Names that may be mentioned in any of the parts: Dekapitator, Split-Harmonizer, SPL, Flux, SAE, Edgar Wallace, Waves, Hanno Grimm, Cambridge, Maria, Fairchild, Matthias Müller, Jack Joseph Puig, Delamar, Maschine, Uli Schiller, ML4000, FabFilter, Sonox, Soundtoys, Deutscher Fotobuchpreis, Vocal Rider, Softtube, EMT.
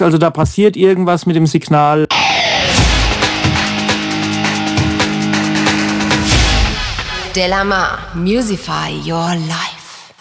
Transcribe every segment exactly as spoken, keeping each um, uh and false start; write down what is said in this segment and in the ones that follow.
Also da passiert irgendwas mit dem Signal. Delamar, musify your life.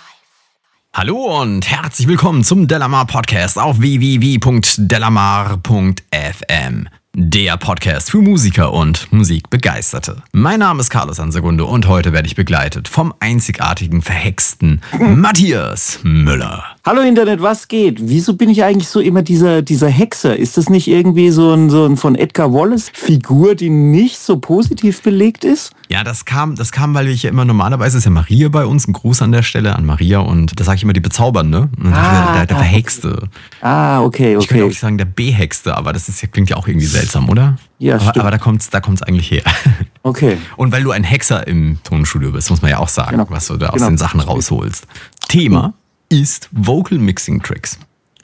Hallo und herzlich willkommen zum Delamar Podcast auf w w w punkt delamar punkt f m. Der Podcast für Musiker und Musikbegeisterte. Mein Name ist Carlos Ansegundo und heute werde ich begleitet vom einzigartigen, verhexten Matthias Müller. Hallo Internet, was geht? Wieso bin ich eigentlich so immer dieser, dieser Hexer? Ist das nicht irgendwie so ein, so ein von Edgar Wallace Figur, die nicht so positiv belegt ist? Ja, das kam, das kam, weil ich ja immer, normalerweise ist ja Maria bei uns, ein Gruß an der Stelle an Maria, und da sage ich immer die Bezaubernde, und ah, der, der, der Verhexte. Ah, okay, okay. Ich könnte auch nicht sagen der Behexte, aber das ist, klingt ja auch irgendwie seltsam, oder? Ja, aber, stimmt. Aber da kommt's, da kommt's eigentlich her. Okay. Und weil du ein Hexer im Tonstudio bist, muss man ja auch sagen, genau. was du da genau. aus den Sachen rausholst. Thema mhm. ist Vocal Mixing Tricks.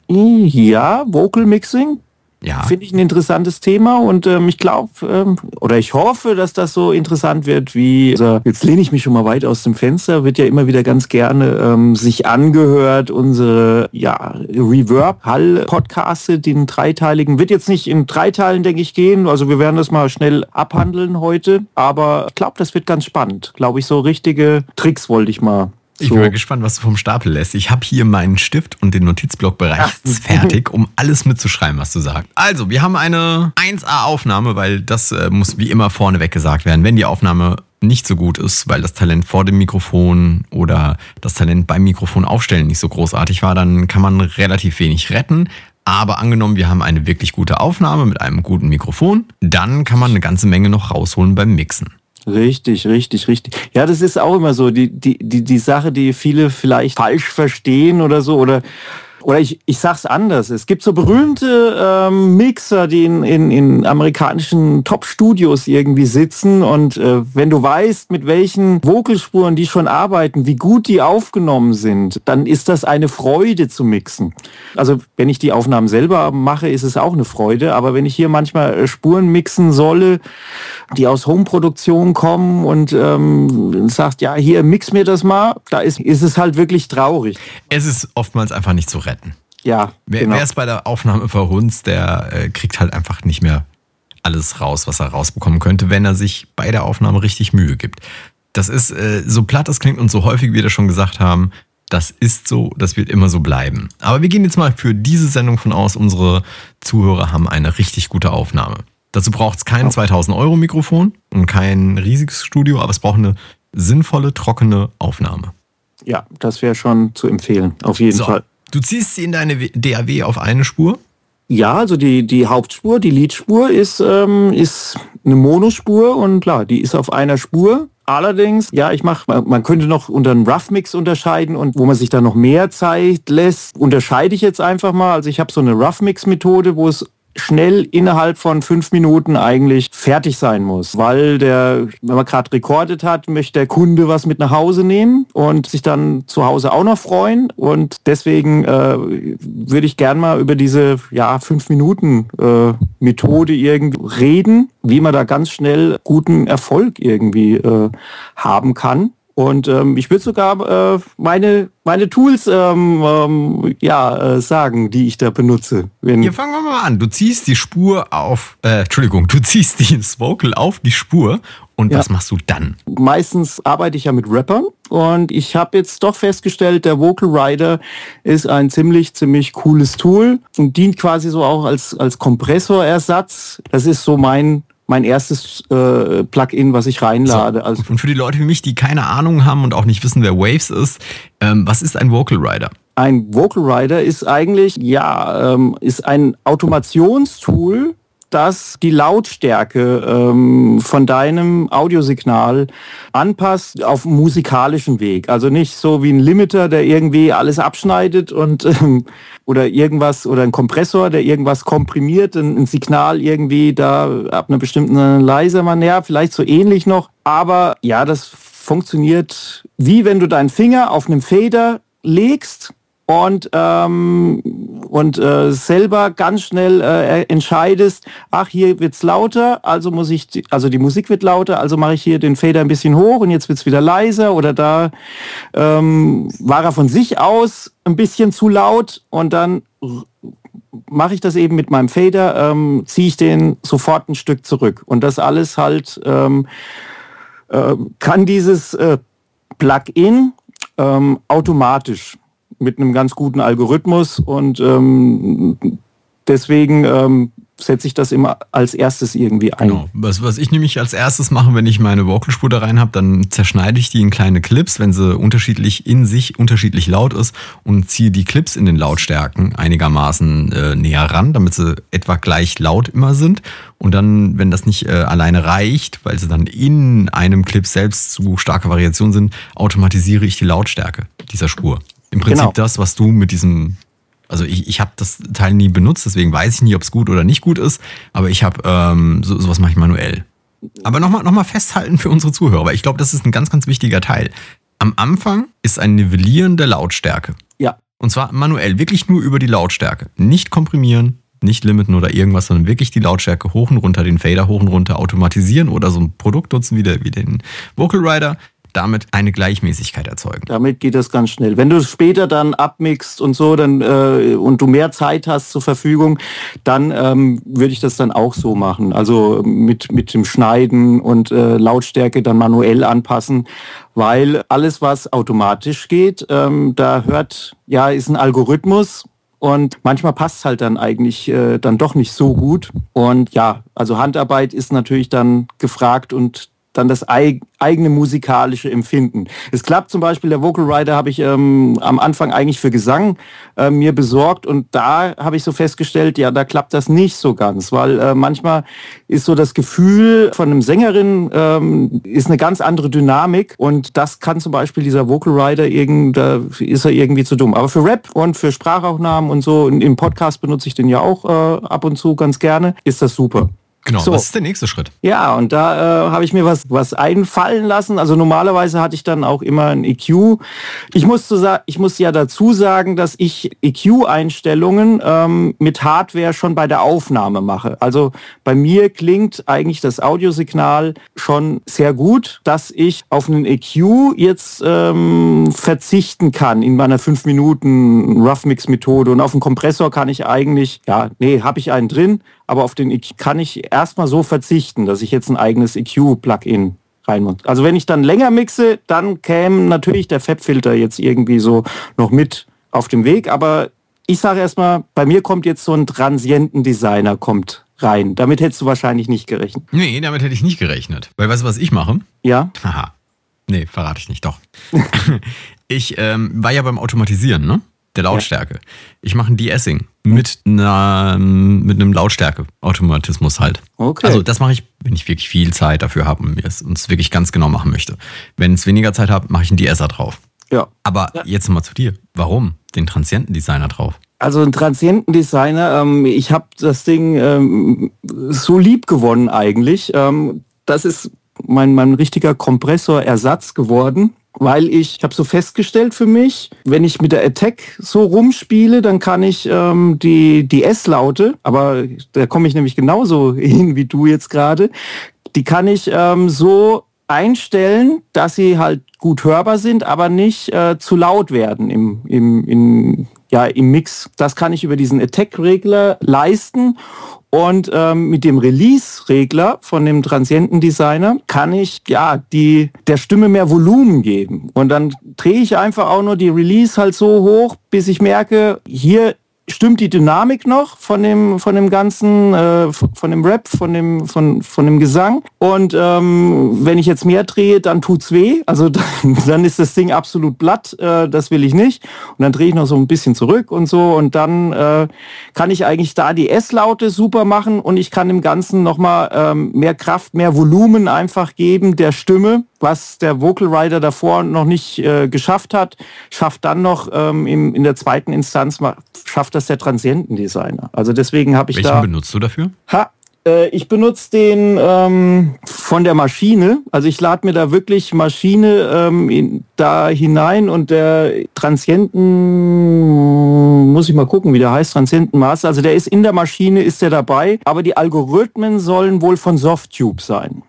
Ja, Vocal Mixing. Ja. Finde ich ein interessantes Thema und ähm, ich glaube ähm, oder ich hoffe, dass das so interessant wird wie, also jetzt lehne ich mich schon mal weit aus dem Fenster, wird ja immer wieder ganz gerne ähm, sich angehört, unsere ja, Reverb-Hall-Podcaste, den dreiteiligen, wird jetzt nicht in drei Teilen, denke ich, gehen, also wir werden das mal schnell abhandeln heute, aber ich glaube, das wird ganz spannend, glaube ich, so richtige Tricks wollte ich mal. Ich bin so. mal gespannt, was du vom Stapel lässt. Ich habe hier meinen Stift und den Notizblock bereits fertig, um alles mitzuschreiben, was du sagst. Also, wir haben eine eins A Aufnahme, weil das äh, muss wie immer vorneweg gesagt werden. Wenn die Aufnahme nicht so gut ist, weil das Talent vor dem Mikrofon oder das Talent beim Mikrofon aufstellen nicht so großartig war, dann kann man relativ wenig retten. Aber angenommen, wir haben eine wirklich gute Aufnahme mit einem guten Mikrofon, dann kann man eine ganze Menge noch rausholen beim Mixen. Richtig, richtig, richtig. Ja, das ist auch immer so die, die, die, die Sache, die viele vielleicht falsch verstehen oder so. Oder, oder ich, ich sag's anders. Es gibt so berühmte ähm, Mixer, die in, in, in amerikanischen Top-Studios irgendwie sitzen. Und äh, wenn du weißt, mit welchen Vocalspuren die schon arbeiten, wie gut die aufgenommen sind, dann ist das eine Freude zu mixen. Also wenn ich die Aufnahmen selber mache, ist es auch eine Freude. Aber wenn ich hier manchmal Spuren mixen solle, die aus Homeproduktion kommen und ähm, sagt, ja, hier, mix mir das mal, da ist, ist es halt wirklich traurig. Es ist oftmals einfach nicht zu retten. Ja, wer, genau. Wer ist bei der Aufnahme verhunzt, der äh, kriegt halt einfach nicht mehr alles raus, was er rausbekommen könnte, wenn er sich bei der Aufnahme richtig Mühe gibt. Das ist, äh, so platt es klingt und so häufig, wie wir das schon gesagt haben, das ist so, das wird immer so bleiben. Aber wir gehen jetzt mal für diese Sendung von aus, unsere Zuhörer haben eine richtig gute Aufnahme. Dazu braucht es kein zweitausend Euro Mikrofon und kein riesiges Studio, aber es braucht eine sinnvolle, trockene Aufnahme. Ja, das wäre schon zu empfehlen, auf jeden so, Fall. Du ziehst sie in deine D A W auf eine Spur? Ja, also die, die Hauptspur, die Leadspur ist, ähm, ist eine Monospur und klar, die ist auf einer Spur. Allerdings, ja, ich mache, man könnte noch unter einen Rough-Mix unterscheiden und wo man sich da noch mehr Zeit lässt, unterscheide ich jetzt einfach mal. Also ich habe so eine Rough-Mix-Methode, wo es schnell innerhalb von fünf Minuten eigentlich fertig sein muss, weil der, wenn man gerade recordet hat, möchte der Kunde was mit nach Hause nehmen und sich dann zu Hause auch noch freuen und deswegen äh, würde ich gern mal über diese ja fünf Minuten äh, Methode irgendwie reden, wie man da ganz schnell guten Erfolg irgendwie äh, haben kann. Und ähm, ich würde sogar äh, meine, meine Tools ähm, ähm, ja, äh, sagen, die ich da benutze. Wenn Hier fangen wir mal an. Du ziehst die Spur auf, äh, Entschuldigung, du ziehst das Vocal auf die Spur und ja. Was machst du dann? Meistens arbeite ich ja mit Rappern und ich habe jetzt doch festgestellt, der Vocal Rider ist ein ziemlich, ziemlich cooles Tool und dient quasi so auch als, als Kompressorersatz. Das ist so mein... mein erstes äh, Plugin, was ich reinlade. So. Also und für die Leute wie mich, die keine Ahnung haben und auch nicht wissen, wer Waves ist, ähm, was ist ein Vocal Rider? Ein Vocal Rider ist eigentlich, ja, ähm, ist ein Automationstool, das die Lautstärke ähm, von deinem Audiosignal anpasst auf musikalischen Weg. Also nicht so wie ein Limiter, der irgendwie alles abschneidet und ähm, oder irgendwas oder ein Kompressor, der irgendwas komprimiert, ein, ein Signal irgendwie da ab einer bestimmten leiser Manier, ja, vielleicht so ähnlich noch. Aber ja, das funktioniert wie wenn du deinen Finger auf einem Fader legst und ähm, und äh, selber ganz schnell äh, entscheidest, ach, hier wird's lauter, also muss ich die, also die Musik wird lauter, also mache ich hier den Fader ein bisschen hoch und jetzt wird's wieder leiser oder da ähm, war er von sich aus ein bisschen zu laut und dann mache ich das eben mit meinem Fader, ähm, ziehe ich den sofort ein Stück zurück. Und das alles halt ähm, äh, kann dieses äh, Plugin ähm, automatisch mit einem ganz guten Algorithmus. Und ähm, deswegen ähm, setze ich das immer als erstes irgendwie ein. Genau. Was, was ich nämlich als erstes mache, wenn ich meine Vocalspur da rein habe, dann zerschneide ich die in kleine Clips, wenn sie unterschiedlich in sich unterschiedlich laut ist, und ziehe die Clips in den Lautstärken einigermaßen äh, näher ran, damit sie etwa gleich laut immer sind. Und dann, wenn das nicht äh, alleine reicht, weil sie dann in einem Clip selbst zu starke Variationen sind, automatisiere ich die Lautstärke dieser Spur. Im Prinzip genau das, was du mit diesem... Also ich, ich habe das Teil nie benutzt, deswegen weiß ich nie, ob es gut oder nicht gut ist. Aber ich habe, ähm, so, sowas mache ich manuell. Aber nochmal noch mal festhalten für unsere Zuhörer, weil ich glaube, das ist ein ganz, ganz wichtiger Teil. Am Anfang ist ein Nivellieren der Lautstärke. Ja. Und zwar manuell, wirklich nur über die Lautstärke. Nicht komprimieren, nicht limiten oder irgendwas, sondern wirklich die Lautstärke hoch und runter, den Fader hoch und runter automatisieren oder so ein Produkt nutzen wie, der, wie den Vocal Rider. Damit eine Gleichmäßigkeit erzeugen. Damit geht das ganz schnell. Wenn du es später dann abmixst und so, dann äh, und du mehr Zeit hast zur Verfügung, dann ähm, würde ich das dann auch so machen. Also mit mit dem Schneiden und äh, Lautstärke dann manuell anpassen, weil alles, was automatisch geht, ähm, da hört ja ist ein Algorithmus. Und manchmal passt es halt dann eigentlich äh, dann doch nicht so gut. Und ja, also Handarbeit ist natürlich dann gefragt und dann das eigene musikalische Empfinden. Es klappt zum Beispiel, der Vocal Rider habe ich ähm, am Anfang eigentlich für Gesang äh, mir besorgt, und da habe ich so festgestellt, ja, da klappt das nicht so ganz, weil äh, manchmal ist so das Gefühl von einem Sängerin ähm, ist eine ganz andere Dynamik, und das kann zum Beispiel dieser Vocal Rider, irgend, da ist er irgendwie zu dumm. Aber für Rap und für Sprachaufnahmen und so, und im Podcast benutze ich den ja auch äh, ab und zu ganz gerne, ist das super. Genau, so. Was ist der nächste Schritt? Ja, und da äh, habe ich mir was, was einfallen lassen. Also normalerweise hatte ich dann auch immer ein E Q. Ich muss, zu sa- ich muss ja dazu sagen, dass ich E Q-Einstellungen ähm, mit Hardware schon bei der Aufnahme mache. Also bei mir klingt eigentlich das Audiosignal schon sehr gut, dass ich auf einen E Q jetzt ähm, verzichten kann in meiner fünf Minuten Rough Mix Methode. Und auf einen Kompressor kann ich eigentlich, ja, nee, habe ich einen drin, aber auf den E Q kann ich erstmal so verzichten, dass ich jetzt ein eigenes E Q-Plugin rein muss. Also wenn ich dann länger mixe, dann käme natürlich der FabFilter jetzt irgendwie so noch mit auf dem Weg. Aber ich sage erstmal, bei mir kommt jetzt so ein Transienten-Designer kommt rein. Damit hättest du wahrscheinlich nicht gerechnet. Nee, damit hätte ich nicht gerechnet. Weil weißt du, was ich mache? Ja. Haha. Nee, verrate ich nicht, doch. Ich ähm, war ja beim Automatisieren, ne? Der Lautstärke. Ja. Ich mache ein De-Essing mit einer, mit einem Lautstärke-Automatismus halt. Okay. Also das mache ich, wenn ich wirklich viel Zeit dafür habe und es wirklich ganz genau machen möchte. Wenn es weniger Zeit habe, mache ich einen De-Esser drauf. Ja. Aber ja. Jetzt nochmal zu dir. Warum den Transienten-Designer drauf? Also ein Transienten-Designer, ähm, ich habe das Ding ähm, so lieb gewonnen eigentlich. Ähm, das ist mein, mein richtiger Kompressorersatz geworden. Weil ich, ich habe so festgestellt für mich, wenn ich mit der Attack so rumspiele, dann kann ich ähm, die, die S-Laute, aber da komme ich nämlich genauso hin wie du jetzt gerade, die kann ich ähm, so einstellen, dass sie halt gut hörbar sind, aber nicht äh, zu laut werden im, im, im, ja, im Mix. Das kann ich über diesen Attack-Regler leisten. Und ähm, mit dem Release-Regler von dem Transienten-Designer kann ich ja die der Stimme mehr Volumen geben. Und dann drehe ich einfach auch nur die Release halt so hoch, bis ich merke, hier stimmt die Dynamik noch von dem von dem ganzen äh, von dem Rap, von dem von von dem Gesang. Und ähm, wenn ich jetzt mehr drehe, dann tut's weh. Also dann, dann ist das Ding absolut platt. Äh, das will ich nicht. Und dann drehe ich noch so ein bisschen zurück und so. Und dann äh, kann ich eigentlich da die S-Laute super machen, und ich kann dem Ganzen noch mal ähm, mehr Kraft, mehr Volumen einfach geben der Stimme, was der Vocal Rider davor noch nicht äh, geschafft hat, schafft dann noch ähm, im, in der zweiten Instanz ma- schafft das der Transienten-Designer. Also deswegen habe ich Welchen da. Welchen benutzt du dafür? Ha, äh, ich benutze den ähm, von der Maschine. Also ich lade mir da wirklich Maschine ähm, in, da hinein, und der Transienten, muss ich mal gucken, wie der heißt, Transienten-Master. Also der ist in der Maschine, ist der dabei, aber die Algorithmen sollen wohl von Softtube sein.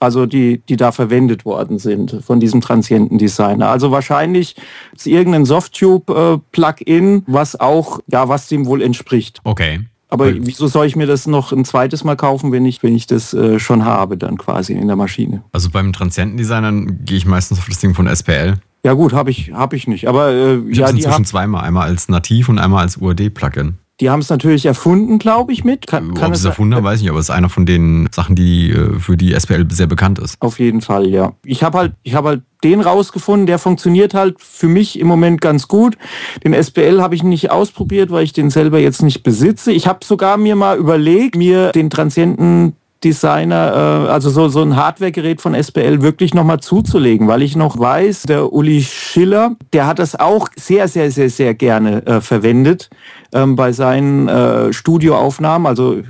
also die, die da verwendet worden sind von diesem Transienten-Designer. Also wahrscheinlich ist irgendein Softtube-Plugin, was auch, ja, was dem wohl entspricht. Okay. Aber cool. Wieso soll ich mir das noch ein zweites Mal kaufen, wenn ich, wenn ich das äh, schon habe, dann quasi in der Maschine? Also beim Transienten-Designer gehe ich meistens auf das Ding von S P L. Ja gut, habe ich, hab ich nicht. Aber, äh, ich habe es inzwischen zweimal, einmal als nativ und einmal als U A D-Plugin. Die haben es natürlich erfunden, glaube ich, mit. Kann, kann Ob es erfunden haben, weiß ich nicht, aber es ist einer von den Sachen, die für die S P L sehr bekannt ist. Auf jeden Fall, ja. Ich habe halt, ich habe halt den rausgefunden, der funktioniert halt für mich im Moment ganz gut. Den S P L habe ich nicht ausprobiert, weil ich den selber jetzt nicht besitze. Ich habe sogar mir mal überlegt, mir den Transienten Designer, also so, so ein Hardware-Gerät von S P L wirklich nochmal zuzulegen, weil ich noch weiß, der Uli Schiller, der hat das auch sehr, sehr, sehr, sehr gerne äh, verwendet ähm, bei seinen äh, Studioaufnahmen. Also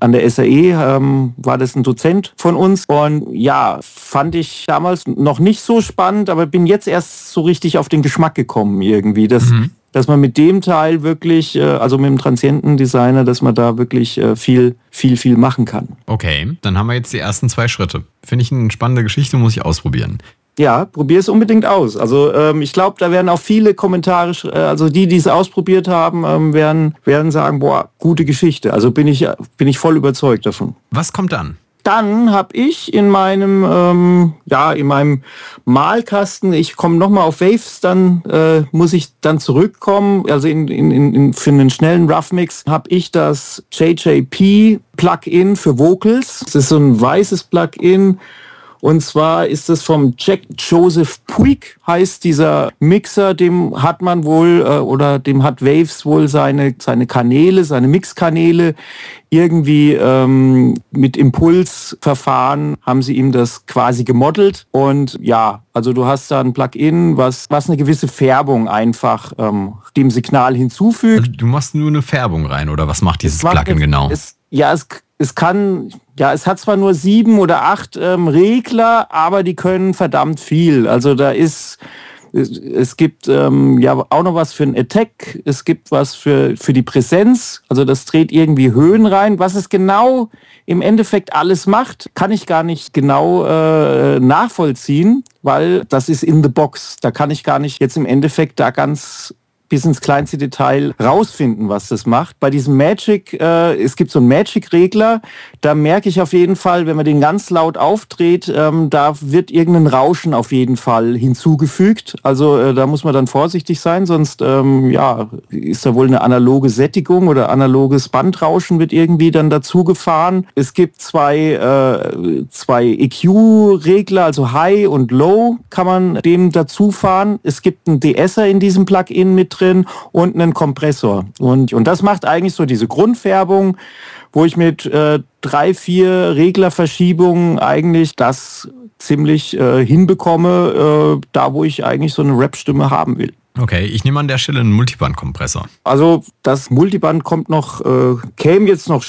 an der S A E ähm, war das ein Dozent von uns und ja, fand ich damals noch nicht so spannend, aber bin jetzt erst so richtig auf den Geschmack gekommen irgendwie. Das mhm. dass man mit dem Teil wirklich, also mit dem Transienten-Designer, dass man da wirklich viel, viel, viel machen kann. Okay, dann haben wir jetzt die ersten zwei Schritte. Finde ich eine spannende Geschichte, muss ich ausprobieren. Ja, probier es unbedingt aus. Also ähm, ich glaube, da werden auch viele Kommentare, äh, also die, die es ausprobiert haben, ähm, werden, werden sagen, boah, gute Geschichte. Also bin ich, bin ich voll überzeugt davon. Was kommt dann? Dann habe ich in meinem, ähm, ja, in meinem Malkasten, ich komme nochmal auf Waves, dann äh, muss ich dann zurückkommen. Also in, in, in, für einen schnellen Rough-Mix habe ich das J J P-Plugin für Vocals. Das ist so ein weißes Plugin. Und zwar ist das vom Jack Joseph Puig, heißt dieser Mixer, dem hat man wohl, äh, oder dem hat Waves wohl seine, seine Kanäle, seine Mixkanäle irgendwie ähm, mit Impulsverfahren haben sie ihm das quasi gemodelt. Und ja, also du hast da ein Plugin, was, was eine gewisse Färbung einfach ähm, dem Signal hinzufügt. Also du machst nur eine Färbung rein, oder was macht dieses Plugin genau? Es, ja, es Es kann, ja, es hat zwar nur sieben oder acht ähm, Regler, aber die können verdammt viel. Also da ist, es, es gibt ähm, ja auch noch was für einen Attack, es gibt was für, für die Präsenz, also das dreht irgendwie Höhen rein. Was es genau im Endeffekt alles macht, kann ich gar nicht genau äh, nachvollziehen, weil das ist in the box. Da kann ich gar nicht jetzt im Endeffekt da ganz bis ins kleinste Detail rausfinden, was das macht. Bei diesem Magic, äh, es gibt so einen Magic-Regler, da merke ich auf jeden Fall, wenn man den ganz laut aufdreht, ähm, da wird irgendein Rauschen auf jeden Fall hinzugefügt. Also äh, da muss man dann vorsichtig sein, sonst ähm, ja, ist da wohl eine analoge Sättigung oder analoges Bandrauschen wird irgendwie dann dazu gefahren. Es gibt zwei, äh, zwei E Q-Regler, also High und Low kann man dem dazu fahren. Es gibt einen De-Esser in diesem Plugin mit drin und einen Kompressor. Und, und das macht eigentlich so diese Grundfärbung, wo ich mit äh, drei, vier Reglerverschiebungen eigentlich das ziemlich äh, hinbekomme, äh, da wo ich eigentlich so eine Rap-Stimme haben will. Okay, ich nehme an der Stelle einen Multiband-Kompressor. Also das Multiband kommt noch, äh, käme jetzt noch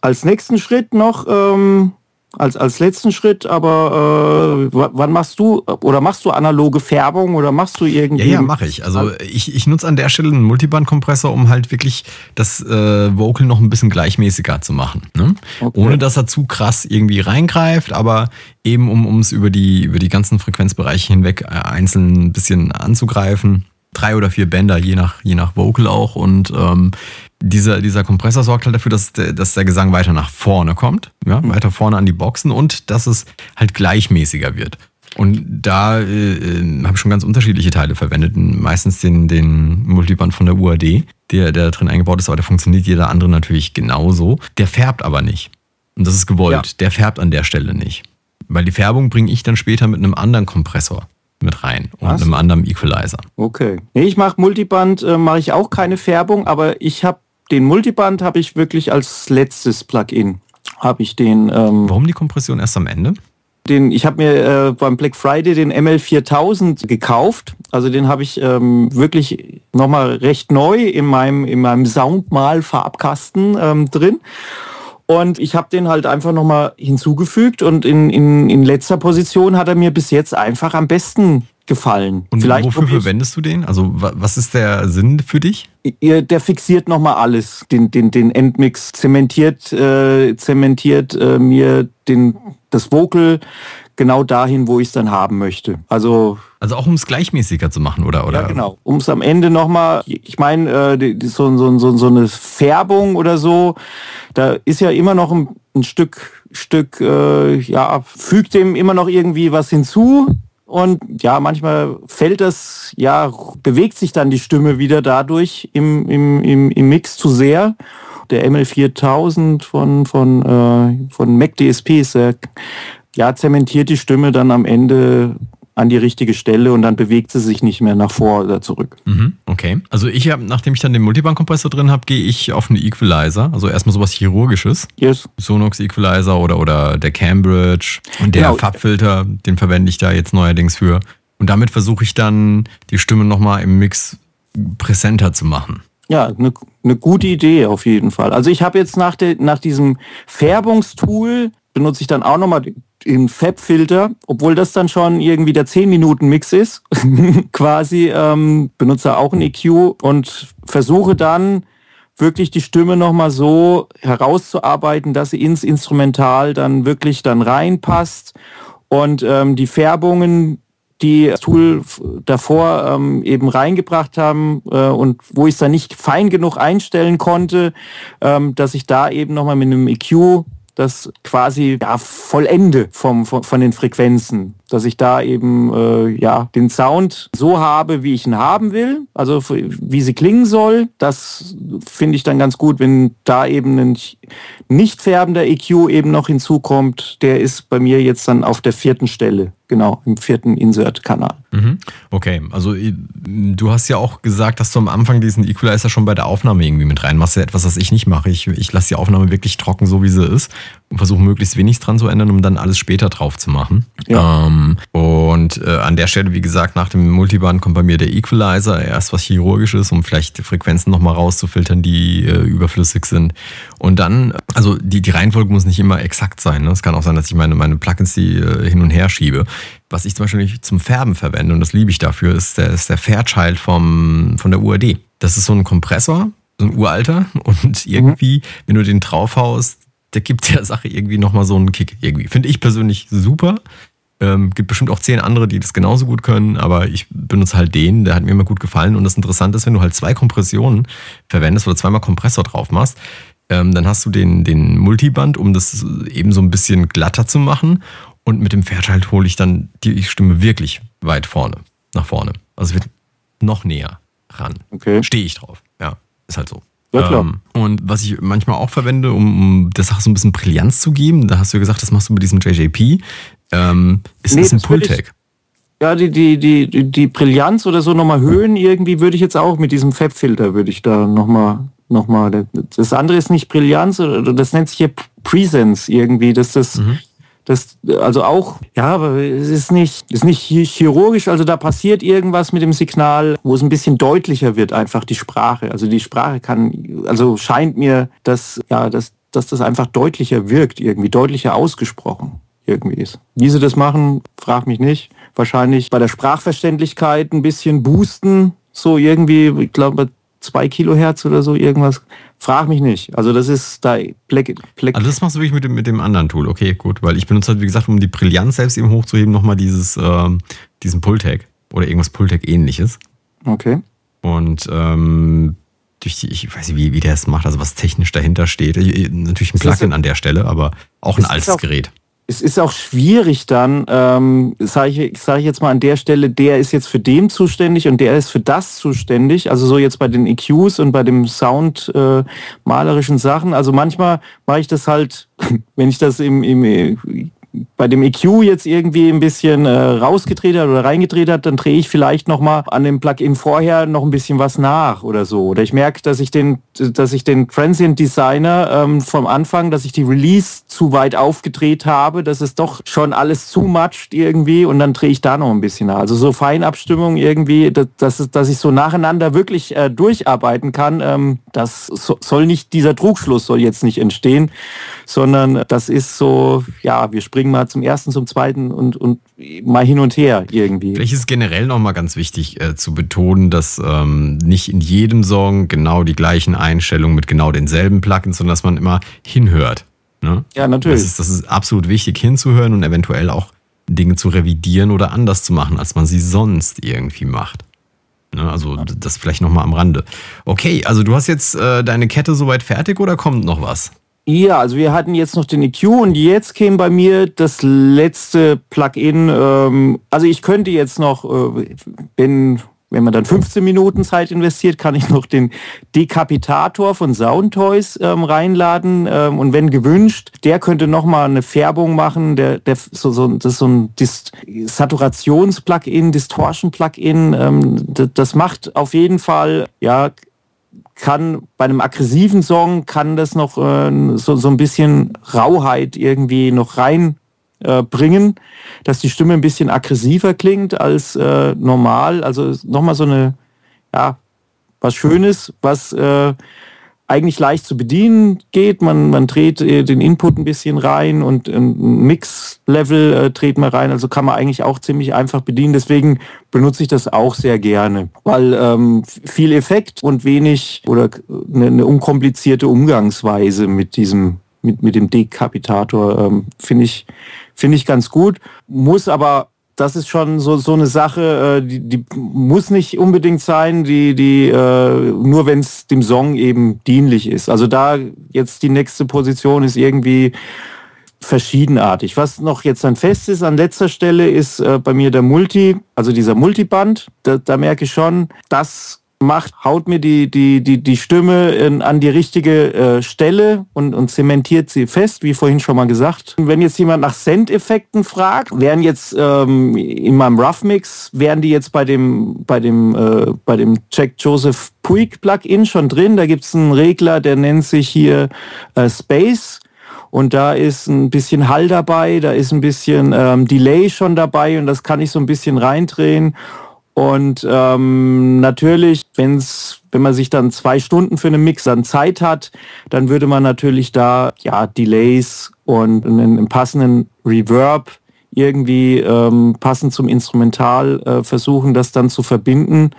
als nächsten Schritt noch, ähm, als, als letzten Schritt, aber äh, wann machst du, oder machst du analoge Färbung, oder machst du irgendwie... Ja, ja, mache ich. Also ich, ich nutze an der Stelle einen Multiband-Kompressor, um halt wirklich das äh, Vocal noch ein bisschen gleichmäßiger zu machen. Ne? Okay. Ohne, dass er zu krass irgendwie reingreift, aber eben um es über die, über die ganzen Frequenzbereiche hinweg äh, einzeln ein bisschen anzugreifen. Drei oder vier Bänder, je nach, je nach Vocal auch. Und ähm, dieser, dieser Kompressor sorgt halt dafür, dass der, dass der Gesang weiter nach vorne kommt, ja, mhm. weiter vorne an die Boxen und dass es halt gleichmäßiger wird. Und da äh, habe ich schon ganz unterschiedliche Teile verwendet. Meistens den, den Multiband von der U A D, der, der drin eingebaut ist, aber der funktioniert jeder andere natürlich genauso. Der färbt aber nicht. Und das ist gewollt. Ja. Der färbt an der Stelle nicht. Weil die Färbung bringe ich dann später mit einem anderen Kompressor mit rein und was? Einem anderen Equalizer. Okay. Nee, ich mache Multiband, äh, mache ich auch keine Färbung, aber ich habe den Multiband habe ich wirklich als letztes Plugin. Habe ich den. Ähm, Warum die Kompression erst am Ende? Den, ich habe mir äh, beim Black Friday den M L viertausend gekauft. Also den habe ich ähm, wirklich nochmal recht neu in meinem in meinem Soundmal-Farbkasten ähm, drin. Und ich habe den halt einfach nochmal hinzugefügt und in, in, in letzter Position hat er mir bis jetzt einfach am besten gefallen. Und vielleicht wofür verwendest du den? Also was ist der Sinn für dich? Der fixiert nochmal alles, den, den, den Endmix, zementiert, äh, zementiert äh, mir den, das Vocal genau dahin, wo ich es dann haben möchte. Also, also auch um es gleichmäßiger zu machen, oder? oder? Ja, genau. Um es am Ende nochmal, ich meine, äh, so, so, so, so eine Färbung oder so, da ist ja immer noch ein, ein Stück, Stück äh, ja, fügt dem immer noch irgendwie was hinzu. Und ja, manchmal fällt das, ja, bewegt sich dann die Stimme wieder dadurch im, im, im, im Mix zu sehr. Der M L viertausend von, von, äh, von MacDSP ist der, ja, zementiert die Stimme dann am Ende an die richtige Stelle und dann bewegt sie sich nicht mehr nach vor oder zurück. Mhm, okay. Also ich habe, nachdem ich dann den Multiband-Kompressor drin habe, gehe ich auf einen Equalizer. Also erstmal sowas Chirurgisches. Yes. Sonox Equalizer oder, oder der Cambridge. Und der genau. FabFilter, den verwende ich da jetzt neuerdings für. Und damit versuche ich dann, die Stimme nochmal im Mix präsenter zu machen. Ja, eine ne gute Idee auf jeden Fall. Also ich habe jetzt nach, de, nach diesem Färbungstool benutze ich dann auch nochmal im FabFilter, obwohl das dann schon irgendwie der zehn-Minuten-Mix ist, quasi ähm, benutze auch ein E Q und versuche dann wirklich die Stimme nochmal so herauszuarbeiten, dass sie ins Instrumental dann wirklich dann reinpasst und ähm, die Färbungen, die das Tool davor ähm, eben reingebracht haben äh, und wo ich es dann nicht fein genug einstellen konnte, ähm, dass ich da eben nochmal mit einem E Q das quasi ja, vollende vom, von, von den Frequenzen, dass ich da eben äh, ja den Sound so habe, wie ich ihn haben will, also wie sie klingen soll. Das finde ich dann ganz gut, wenn da eben ein nicht färbender E Q eben noch hinzukommt. Der ist bei mir jetzt dann auf der vierten Stelle, genau, im vierten Insert-Kanal. Mhm. Okay, also du hast ja auch gesagt, dass du am Anfang diesen Equalizer schon bei der Aufnahme irgendwie mit reinmachst. Ja, etwas, was ich nicht mache. Ich, ich lasse die Aufnahme wirklich trocken, so wie sie ist und versuche möglichst wenig dran zu ändern, um dann alles später drauf zu machen. Ja. Ähm, Und äh, an der Stelle, wie gesagt, nach dem Multiband kommt bei mir der Equalizer, erst was Chirurgisches, um vielleicht die Frequenzen nochmal rauszufiltern, die äh, überflüssig sind. Und dann, also die, die Reihenfolge muss nicht immer exakt sein. Ne? Es kann auch sein, dass ich meine, meine Plugins die äh, hin und her schiebe. Was ich zum Beispiel zum Färben verwende, und das liebe ich dafür, ist der, ist der Fairchild vom, von der U A D. Das ist so ein Kompressor, so ein uralter. Und irgendwie, mhm. wenn du den draufhaust, der gibt der Sache irgendwie nochmal so einen Kick. Irgendwie finde ich persönlich super. Ähm, gibt bestimmt auch zehn andere, die das genauso gut können, aber ich benutze halt den, der hat mir immer gut gefallen. Und das Interessante ist, wenn du halt zwei Kompressionen verwendest oder zweimal Kompressor drauf machst, ähm, dann hast du den, den Multiband, um das eben so ein bisschen glatter zu machen. Und mit dem Fairchild hole ich dann die Stimme wirklich weit vorne, nach vorne. Also wird noch näher ran. Okay. Stehe ich drauf. Ja, ist halt so. Ja, klar. Ähm, und was ich manchmal auch verwende, um, um der Sache so ein bisschen Brillanz zu geben, da hast du ja gesagt, das machst du mit diesem J J P. Ähm, ist nee, das ein Pultec? Ja, die, die, die, die Brillanz oder so nochmal höhen irgendwie würde ich jetzt auch mit diesem FabFilter würde ich da nochmal, nochmal. Das andere ist nicht Brillanz, das nennt sich hier Presence irgendwie, dass das, mhm. das, also auch, ja, aber es ist nicht, ist nicht chirurgisch, also da passiert irgendwas mit dem Signal, wo es ein bisschen deutlicher wird, einfach die Sprache. Also die Sprache kann, also scheint mir, dass, ja, dass, dass das einfach deutlicher wirkt irgendwie, deutlicher ausgesprochen. Irgendwie ist. Wie sie das machen, frag mich nicht. Wahrscheinlich bei der Sprachverständlichkeit ein bisschen boosten, so irgendwie, ich glaube, zwei Kilohertz oder so irgendwas. Frag mich nicht. Also das ist da... Pleck, pleck. Also das machst du wirklich mit dem, mit dem anderen Tool. Okay, gut. Weil ich benutze halt, wie gesagt, um die Brillanz selbst eben hochzuheben, nochmal dieses, äh, diesen Pultec oder irgendwas Pultec-ähnliches. Okay. Und ähm, durch die, ich weiß nicht, wie, wie der es macht, also was technisch dahinter steht. Natürlich ein Plugin an der Stelle, aber auch ein altes Gerät. Es ist auch schwierig dann, ähm, sage ich, sag ich jetzt mal an der Stelle, der ist jetzt für den zuständig und der ist für das zuständig. Also so jetzt bei den E Qs und bei dem Sound äh, malerischen Sachen. Also manchmal mache ich das halt, wenn ich das im, im bei dem E Q jetzt irgendwie ein bisschen äh, rausgedreht hat oder reingedreht hat, dann drehe ich vielleicht nochmal an dem Plugin vorher noch ein bisschen was nach oder so. Oder ich merke, dass ich den, dass ich den Transient Designer ähm, vom Anfang, dass ich die Release zu weit aufgedreht habe, dass es doch schon alles zu mutscht irgendwie und dann drehe ich da noch ein bisschen nach. Also so Feinabstimmung irgendwie, dass, dass, dass ich so nacheinander wirklich äh, durcharbeiten kann, ähm, das so, soll nicht, dieser Trugschluss soll jetzt nicht entstehen, sondern das ist so, ja, wir sprechen springen mal zum ersten, zum zweiten und, und mal hin und her irgendwie. Vielleicht ist generell nochmal ganz wichtig äh, zu betonen, dass ähm, nicht in jedem Song genau die gleichen Einstellungen mit genau denselben Plugins, sondern dass man immer hinhört. Ne? Ja, natürlich. Das ist, das ist absolut wichtig, hinzuhören und eventuell auch Dinge zu revidieren oder anders zu machen, als man sie sonst irgendwie macht. Ne? Also das vielleicht nochmal am Rande. Okay, also du hast jetzt äh, deine Kette soweit fertig oder kommt noch was? Ja, also wir hatten jetzt noch den E Q und jetzt käme bei mir das letzte Plugin. Ähm, also ich könnte jetzt noch, äh, wenn, wenn man dann fünfzehn Minuten Zeit investiert, kann ich noch den Dekapitator von Soundtoys ähm, reinladen. Ähm, und wenn gewünscht, der könnte nochmal eine Färbung machen. Der, der, so, so, das ist so ein Dis- Saturations-Plugin, Distortion-Plugin. Ähm, das, das macht auf jeden Fall, ja, kann bei einem aggressiven Song kann das noch äh, so, so ein bisschen Rauheit irgendwie noch reinbringen, äh, dass die Stimme ein bisschen aggressiver klingt als äh, normal. Also nochmal so eine, ja, was Schönes, was äh, eigentlich leicht zu bedienen geht. Man, man dreht äh, den Input ein bisschen rein und ein Mix-Level äh, dreht man rein. Also kann man eigentlich auch ziemlich einfach bedienen. Deswegen benutze ich das auch sehr gerne, weil ähm, viel Effekt und wenig oder eine, eine unkomplizierte Umgangsweise mit diesem mit, mit dem Dekapitator ähm, finde ich, finde ich ganz gut. Muss aber, das ist schon so, so eine Sache, äh, die, die muss nicht unbedingt sein, die, die, äh, nur wenn es dem Song eben dienlich ist. Also da jetzt die nächste Position ist irgendwie verschiedenartig. Was noch jetzt dann fest ist an letzter Stelle ist äh, bei mir der Multi, also dieser Multiband. Da, da merke ich schon, das macht, haut mir die, die, die, die Stimme in, an die richtige äh, Stelle und, und zementiert sie fest, wie vorhin schon mal gesagt. Und wenn jetzt jemand nach Send-Effekten fragt, wären jetzt ähm, in meinem Rough-Mix, wären die jetzt bei dem, bei dem, äh, bei dem Jack Joseph Puig Plugin schon drin. Da gibt es einen Regler, der nennt sich hier äh, Space. Und da ist ein bisschen Hall dabei, da ist ein bisschen ähm, Delay schon dabei und das kann ich so ein bisschen reindrehen. Und ähm, natürlich, wenn's, wenn man sich dann zwei Stunden für einen Mix dann Zeit hat, dann würde man natürlich da ja Delays und einen, einen passenden Reverb irgendwie ähm, passend zum Instrumental äh, versuchen, das dann zu verbinden.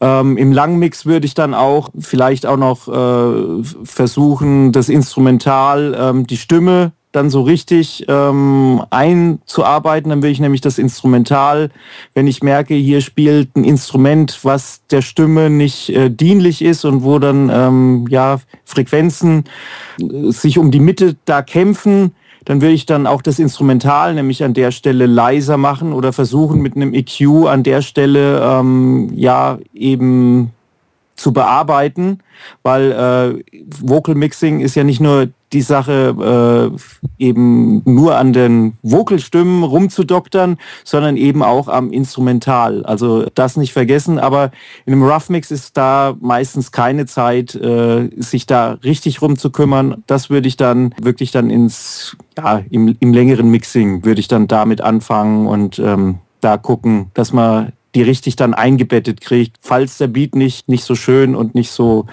Ähm, im Langmix würde ich dann auch vielleicht auch noch äh, versuchen, das Instrumental, ähm, die Stimme dann so richtig ähm, einzuarbeiten. Dann will ich nämlich das Instrumental, wenn ich merke, hier spielt ein Instrument, was der Stimme nicht äh, dienlich ist und wo dann ähm, ja Frequenzen äh, sich um die Mitte da kämpfen, dann will ich dann auch das Instrumental nämlich an der Stelle leiser machen oder versuchen mit einem E Q an der Stelle ähm, ja eben zu bearbeiten, weil äh, Vocal Mixing ist ja nicht nur die Sache äh, eben nur an den Vocalstimmen rumzudoktern, sondern eben auch am Instrumental. Also das nicht vergessen, aber in einem Rough Mix ist da meistens keine Zeit, äh, sich da richtig rumzukümmern. Das würde ich dann wirklich dann ins, ja, im, im längeren Mixing würde ich dann damit anfangen und ähm, da gucken, dass man die richtig dann eingebettet kriegt, falls der Beat nicht, nicht so schön und nicht so,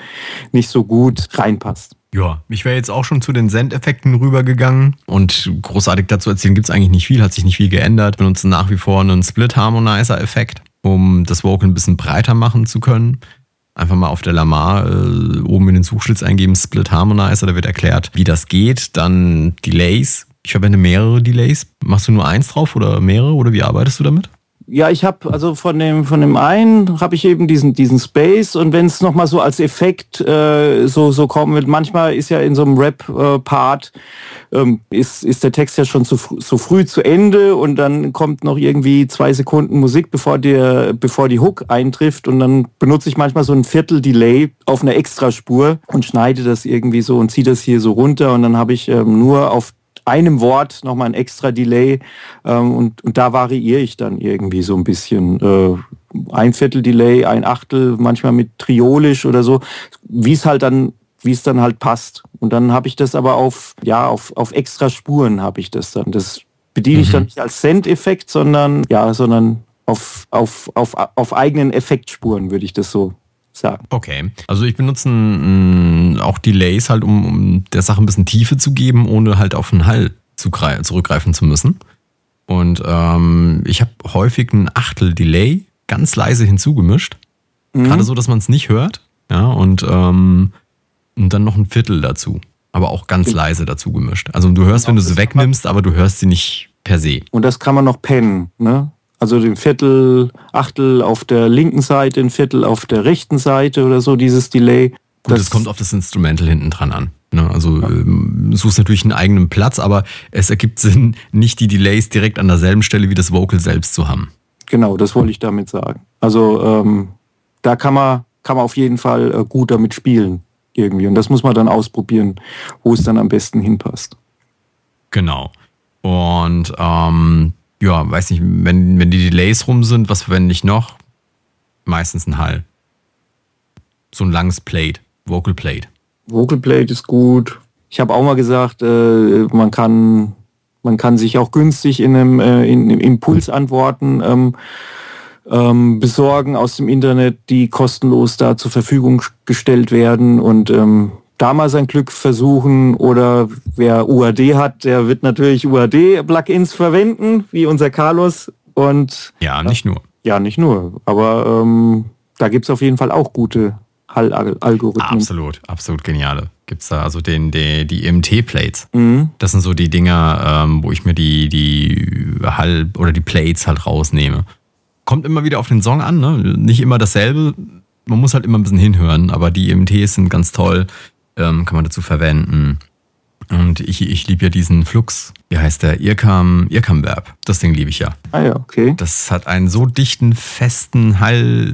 nicht so gut reinpasst. Ja, ich wäre jetzt auch schon zu den Send-Effekten rübergegangen und großartig dazu erzählen gibt es eigentlich nicht viel, hat sich nicht viel geändert. Wir benutzen nach wie vor einen Split-Harmonizer-Effekt, um das Vocal ein bisschen breiter machen zu können. Einfach mal auf der Delamar äh, oben in den Suchschlitz eingeben, Split-Harmonizer, da wird erklärt, wie das geht. Dann Delays. Ich verwende mehrere Delays. Machst du nur eins drauf oder mehrere oder wie arbeitest du damit? Ja, ich habe also von dem von dem einen habe ich eben diesen diesen Space und wenn es noch mal so als Effekt äh, so so kommen wird, manchmal ist ja in so einem Rap äh, Part ähm, ist ist der Text ja schon zu fr- so früh zu Ende und dann kommt noch irgendwie zwei Sekunden Musik bevor der bevor die Hook eintrifft und dann benutze ich manchmal so ein Viertel Delay auf einer Extraspur und schneide das irgendwie so und ziehe das hier so runter und dann habe ich ähm, nur auf einem Wort nochmal ein extra Delay ähm, und, und da variiere ich dann irgendwie so ein bisschen. Äh, ein Viertel Delay, ein Achtel, manchmal mit triolisch oder so, wie es halt dann, wie es dann halt passt. Und dann habe ich das aber auf, ja, auf, auf extra Spuren habe ich das dann. Das bediene ich mhm. dann nicht als Send-Effekt, sondern, ja, sondern auf, auf, auf, auf eigenen Effektspuren würde ich das so sagen. Okay, also ich benutze mh, auch Delays halt, um, um der Sache ein bisschen Tiefe zu geben, ohne halt auf den Hall zurückgreifen zu müssen. Und ähm, ich habe häufig ein Achtel-Delay ganz leise hinzugemischt. Mhm. Gerade so, dass man es nicht hört. Ja, und, ähm, und dann noch ein Viertel dazu. Aber auch ganz leise dazu gemischt. Also du hörst, wenn du sie wegnimmst, aber du hörst sie nicht per se. Und das kann man noch pennen, ne? Also den Viertel, Achtel auf der linken Seite, ein Viertel auf der rechten Seite oder so, dieses Delay. Gut, das, das kommt auf das Instrumental hinten dran an. Ne? Also ja. Du suchst natürlich einen eigenen Platz, aber es ergibt Sinn, nicht die Delays direkt an derselben Stelle wie das Vocal selbst zu haben. Genau, das wollte ich damit sagen. Also ähm, da kann man, kann man auf jeden Fall gut damit spielen. Irgendwie. Und das muss man dann ausprobieren, wo es dann am besten hinpasst. Genau. Und ähm, ja, weiß nicht, wenn, wenn die Delays rum sind, was verwende ich noch? Meistens ein Hall. So ein langes Plate, Vocal Plate. Vocal Plate ist gut. Ich habe auch mal gesagt, äh, man kann man kann sich auch günstig in einem äh, in, in Impulsantworten ähm, Ähm, besorgen aus dem Internet, die kostenlos da zur Verfügung gestellt werden und ähm, da mal sein Glück versuchen, oder wer U A D hat, der wird natürlich U A D-Plugins verwenden, wie unser Carlos. Und ja, nicht nur. Ja, nicht nur, aber ähm, da gibt es auf jeden Fall auch gute Hall-Algorithmen. Absolut, absolut geniale. Gibt es da also den, den, die E M T-Plates. Mhm. Das sind so die Dinger, ähm, wo ich mir die, die Hall- oder die Plates halt rausnehme. Kommt immer wieder auf den Song an, ne? Nicht immer dasselbe. Man muss halt immer ein bisschen hinhören, aber die E M Ts sind ganz toll, ähm, kann man dazu verwenden. Und ich, ich liebe ja diesen Flux. Wie heißt der? IRCAM, IRCAM-Verb. Das Ding liebe ich ja. Ah ja, okay. Das hat einen so dichten, festen Hall,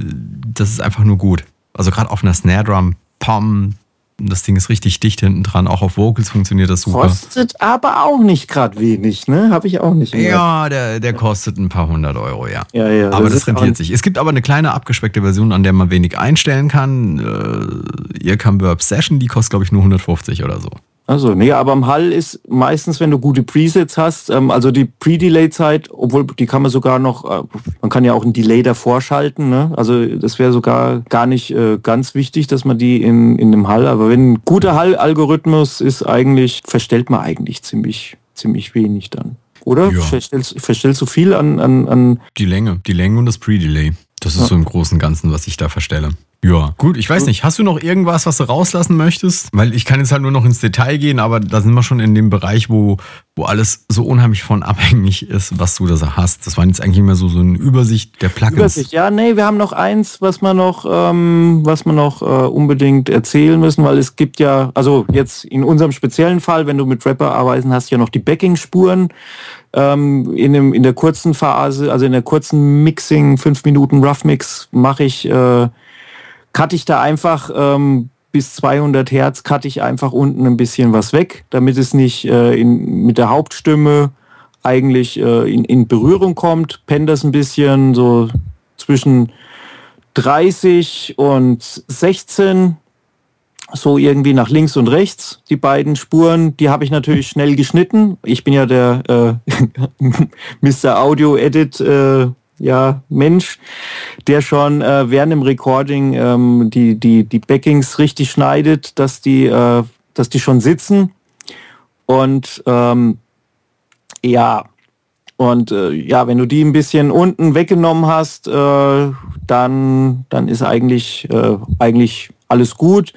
das ist einfach nur gut. Also gerade auf einer Snare-Drum, Pom, das Ding ist richtig dicht hinten dran. Auch auf Vocals funktioniert das super. Kostet aber auch nicht gerade wenig, ne? Habe ich auch nicht mehr. Ja, der, der kostet ein paar hundert Euro, ja. ja, ja aber das, das rentiert sich. Es gibt aber eine kleine abgespeckte Version, an der man wenig einstellen kann. Äh, IRCAM-Verb Session, die kostet, glaube ich, nur hundertfünfzig oder so. Also, nee, aber am Hall ist meistens, wenn du gute Presets hast, ähm, also die Pre-Delay-Zeit, obwohl die kann man sogar noch, äh, man kann ja auch einen Delay davor schalten, ne? Also das wäre sogar gar nicht äh, ganz wichtig, dass man die in, in dem Hall, aber wenn ein guter Hall-Algorithmus ist eigentlich, verstellt man eigentlich ziemlich, ziemlich wenig dann, oder? Ja. Verstellst, verstellst du viel an, an, an... Die Länge, die Länge und das Pre-Delay. Das ist ja so im Großen und Ganzen, was ich da verstelle. Ja, gut, ich weiß nicht. Hast du noch irgendwas, was du rauslassen möchtest? Weil ich kann jetzt halt nur noch ins Detail gehen, aber da sind wir schon in dem Bereich, wo, wo alles so unheimlich von abhängig ist, was du da hast. Das waren jetzt eigentlich immer so, so eine Übersicht der Plugins. Übersicht, ja, nee, wir haben noch eins, was wir noch, ähm, was wir noch äh, unbedingt erzählen müssen, weil es gibt ja, also jetzt in unserem speziellen Fall, wenn du mit Rapper arbeitest, hast du ja noch die Backing-Spuren. Ähm, in, dem, in der kurzen Phase, also in der kurzen Mixing, fünf Minuten Rough-Mix, mache ich... Äh, cutte ich da einfach ähm, bis zweihundert Hertz, cutte ich einfach unten ein bisschen was weg, damit es nicht äh, in, mit der Hauptstimme eigentlich äh, in, in Berührung kommt. Penne das ein bisschen so zwischen dreißig und sechzehn, so irgendwie nach links und rechts. Die beiden Spuren, die habe ich natürlich schnell geschnitten. Ich bin ja der äh, Mister Audio Edit äh, Ja, Mensch, der schon äh, während dem Recording ähm, die, die, die Backings richtig schneidet, dass die, äh, dass die schon sitzen. Und ähm, ja, und äh, ja, wenn du die ein bisschen unten weggenommen hast, äh, dann, dann ist eigentlich, äh, eigentlich alles gut.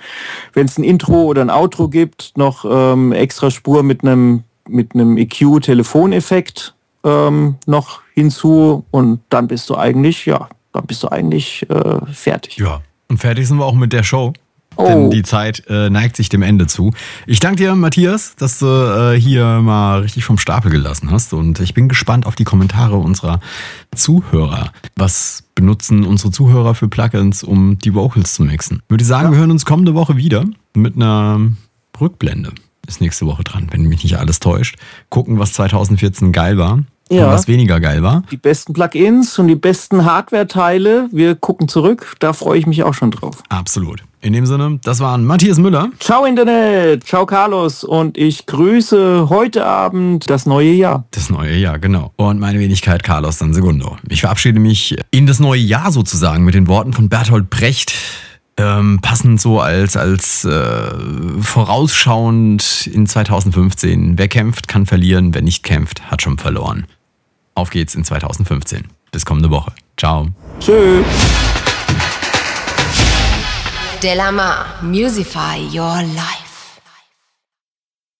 Wenn es ein Intro oder ein Outro gibt, noch ähm, extra Spur mit einem mit einem E Q-Telefoneffekt ähm, noch hinzu, und dann bist du eigentlich, ja, dann bist du eigentlich äh, fertig. Ja, und fertig sind wir auch mit der Show. Oh. Denn die Zeit äh, neigt sich dem Ende zu. Ich danke dir, Matthias, dass du äh, hier mal richtig vom Stapel gelassen hast, und ich bin gespannt auf die Kommentare unserer Zuhörer. Was benutzen unsere Zuhörer für Plugins, um die Vocals zu mixen? Ich würde sagen, ja. Wir hören uns kommende Woche wieder mit einer Rückblende. Ist nächste Woche dran, wenn mich nicht alles täuscht. Gucken, was zweitausendvierzehn geil war. Ja. Und was weniger geil war. Die besten Plugins und die besten Hardware-Teile. Wir gucken zurück. Da freue ich mich auch schon drauf. Absolut. In dem Sinne, das waren Matthias Müller. Ciao Internet. Ciao Carlos. Und ich grüße heute Abend das neue Jahr. Das neue Jahr, genau. Und meine Wenigkeit Carlos Ansegundo. Ich verabschiede mich in das neue Jahr sozusagen mit den Worten von Bertolt Brecht. ähm, passend so als, als äh, vorausschauend in zweitausendfünfzehn. Wer kämpft, kann verlieren. Wer nicht kämpft, hat schon verloren. Auf geht's in zweitausendfünfzehn. Bis kommende Woche. Ciao. Tschö. Delamar, Musify Your Life.